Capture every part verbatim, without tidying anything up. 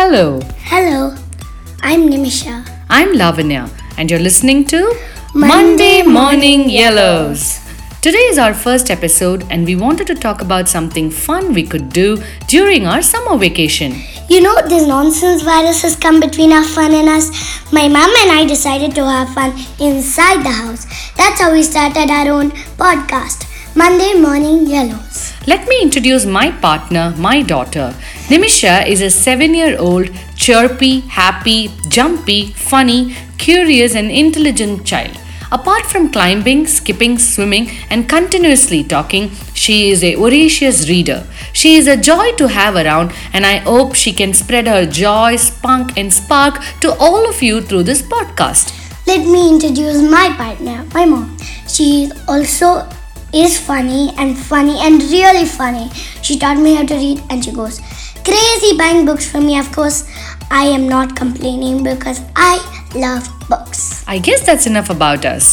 Hello. Hello. I'm Nimisha. I'm Lavanya, and you're listening to Monday Morning Yellows. Today is our first episode, and we wanted to talk about something fun we could do during our summer vacation. You know, this nonsense virus has come between our fun and us. My mom and I decided to have fun inside the house. That's how we started our own podcast, Monday Morning Yellows. Let me introduce my partner, my daughter. Nimisha is a seven-year-old, chirpy, happy, jumpy, funny, curious and intelligent child. Apart from climbing, skipping, swimming and continuously talking, she is a voracious reader. She is a joy to have around, and I hope she can spread her joy, spunk and spark to all of you through this podcast. Let me introduce my partner, my mom. She is also is funny and funny and really funny. She taught me how to read, and she goes crazy buying books for me. Of course, I am not complaining because I love books. I guess that's enough about us.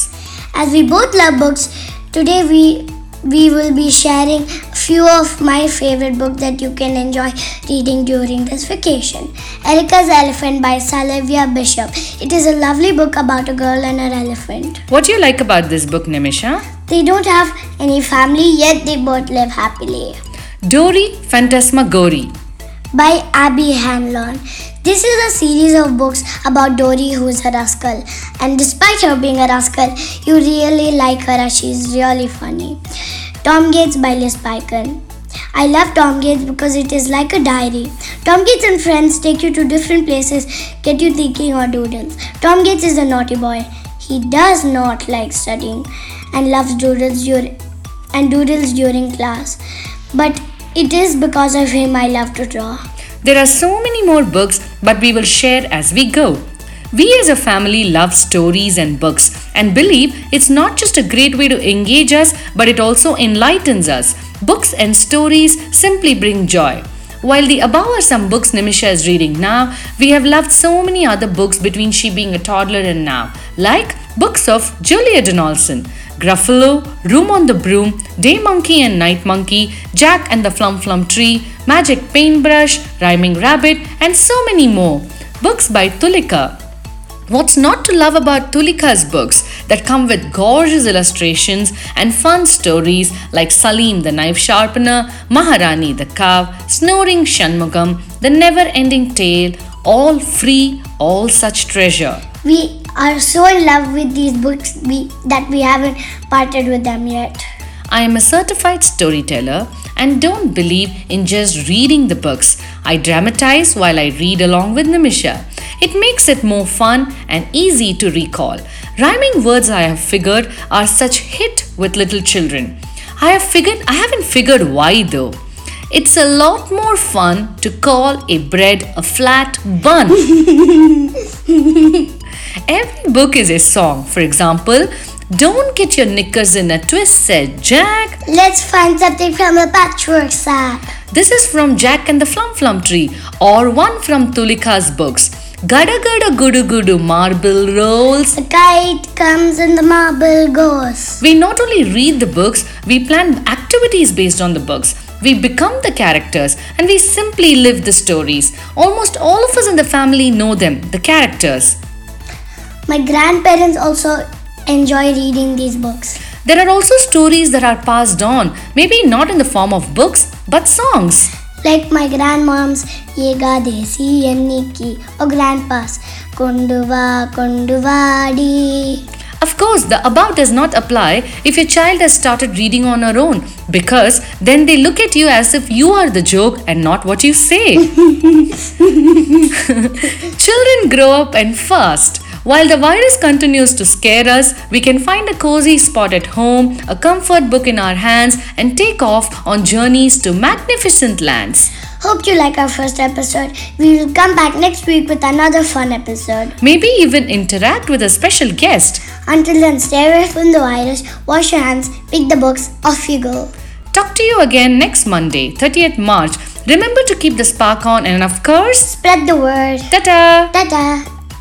As we both love books, today we we will be sharing a few of my favorite books that you can enjoy reading during this vacation. Erica's Elephant by Salavia Bishop. It is a lovely book about a girl and her elephant. What do you like about this book, Nimisha? They don't have any family, yet they both live happily. Dory Fantasmagory by Abby Hanlon. This is a series of books about Dory, who is a rascal. And despite her being a rascal, you really like her as she is really funny. Tom Gates by Liz Pichon. I love Tom Gates because it is like a diary. Tom Gates and friends take you to different places, get you thinking or doodles. Tom Gates is a naughty boy. He does not like studying and loves doodles dur- and doodles during class. But it is because of him I love to draw. There are so many more books, but we will share as we go. We as a family love stories and books and believe it's not just a great way to engage us, but it also enlightens us. Books and stories simply bring joy. While the above are some books Nimisha is reading now, we have loved so many other books between she being a toddler and now, like books of Julia Donaldson, Gruffalo, Room on the Broom, Day Monkey and Night Monkey, Jack and the Flum Flum Tree, Magic Paintbrush, Rhyming Rabbit, and so many more. Books by Tulika. What's not to love about Tulika's books that come with gorgeous illustrations and fun stories like Salim the Knife Sharpener, Maharani the Cow, Snoring Shanmugam, The Never-Ending Tale, all free, all such treasure. We are so in love with these books we, that we haven't parted with them yet. I am a certified storyteller and don't believe in just reading the books. I dramatize while I read along with Nimisha. It makes it more fun and easy to recall. Rhyming words, I have figured, are such hit with little children. I have figured, I haven't figured why though. It's a lot more fun to call a bread a flat bun. Every book is a song. For example, "Don't get your knickers in a twist," said Jack. "Let's find something from a patchwork sack." This is from Jack and the Flum Flum Tree, or one from Tulika's books. "Gada gada gudu gudu marble rolls. The kite comes and the marble goes." We not only read the books, we plan activities based on the books. We become the characters and we simply live the stories. Almost all of us in the family know them, the characters. My grandparents also enjoy reading these books. There are also stories that are passed on, maybe not in the form of books, but songs. Like my grandmom's Yega Desi and Nikki, or grandpa's Konduva Konduvadi. Of course, the above does not apply if your child has started reading on her own, because then they look at you as if you are the joke and not what you say. Children grow up and fast. While the virus continues to scare us, we can find a cozy spot at home, a comfort book in our hands, and take off on journeys to magnificent lands. Hope you like our first episode. We will come back next week with another fun episode. Maybe even interact with a special guest. Until then, stay away from the virus, wash your hands, pick the books, off you go. Talk to you again next Monday, thirtieth March. Remember to keep the spark on and of course, spread the word. Ta-ta! Ta-ta!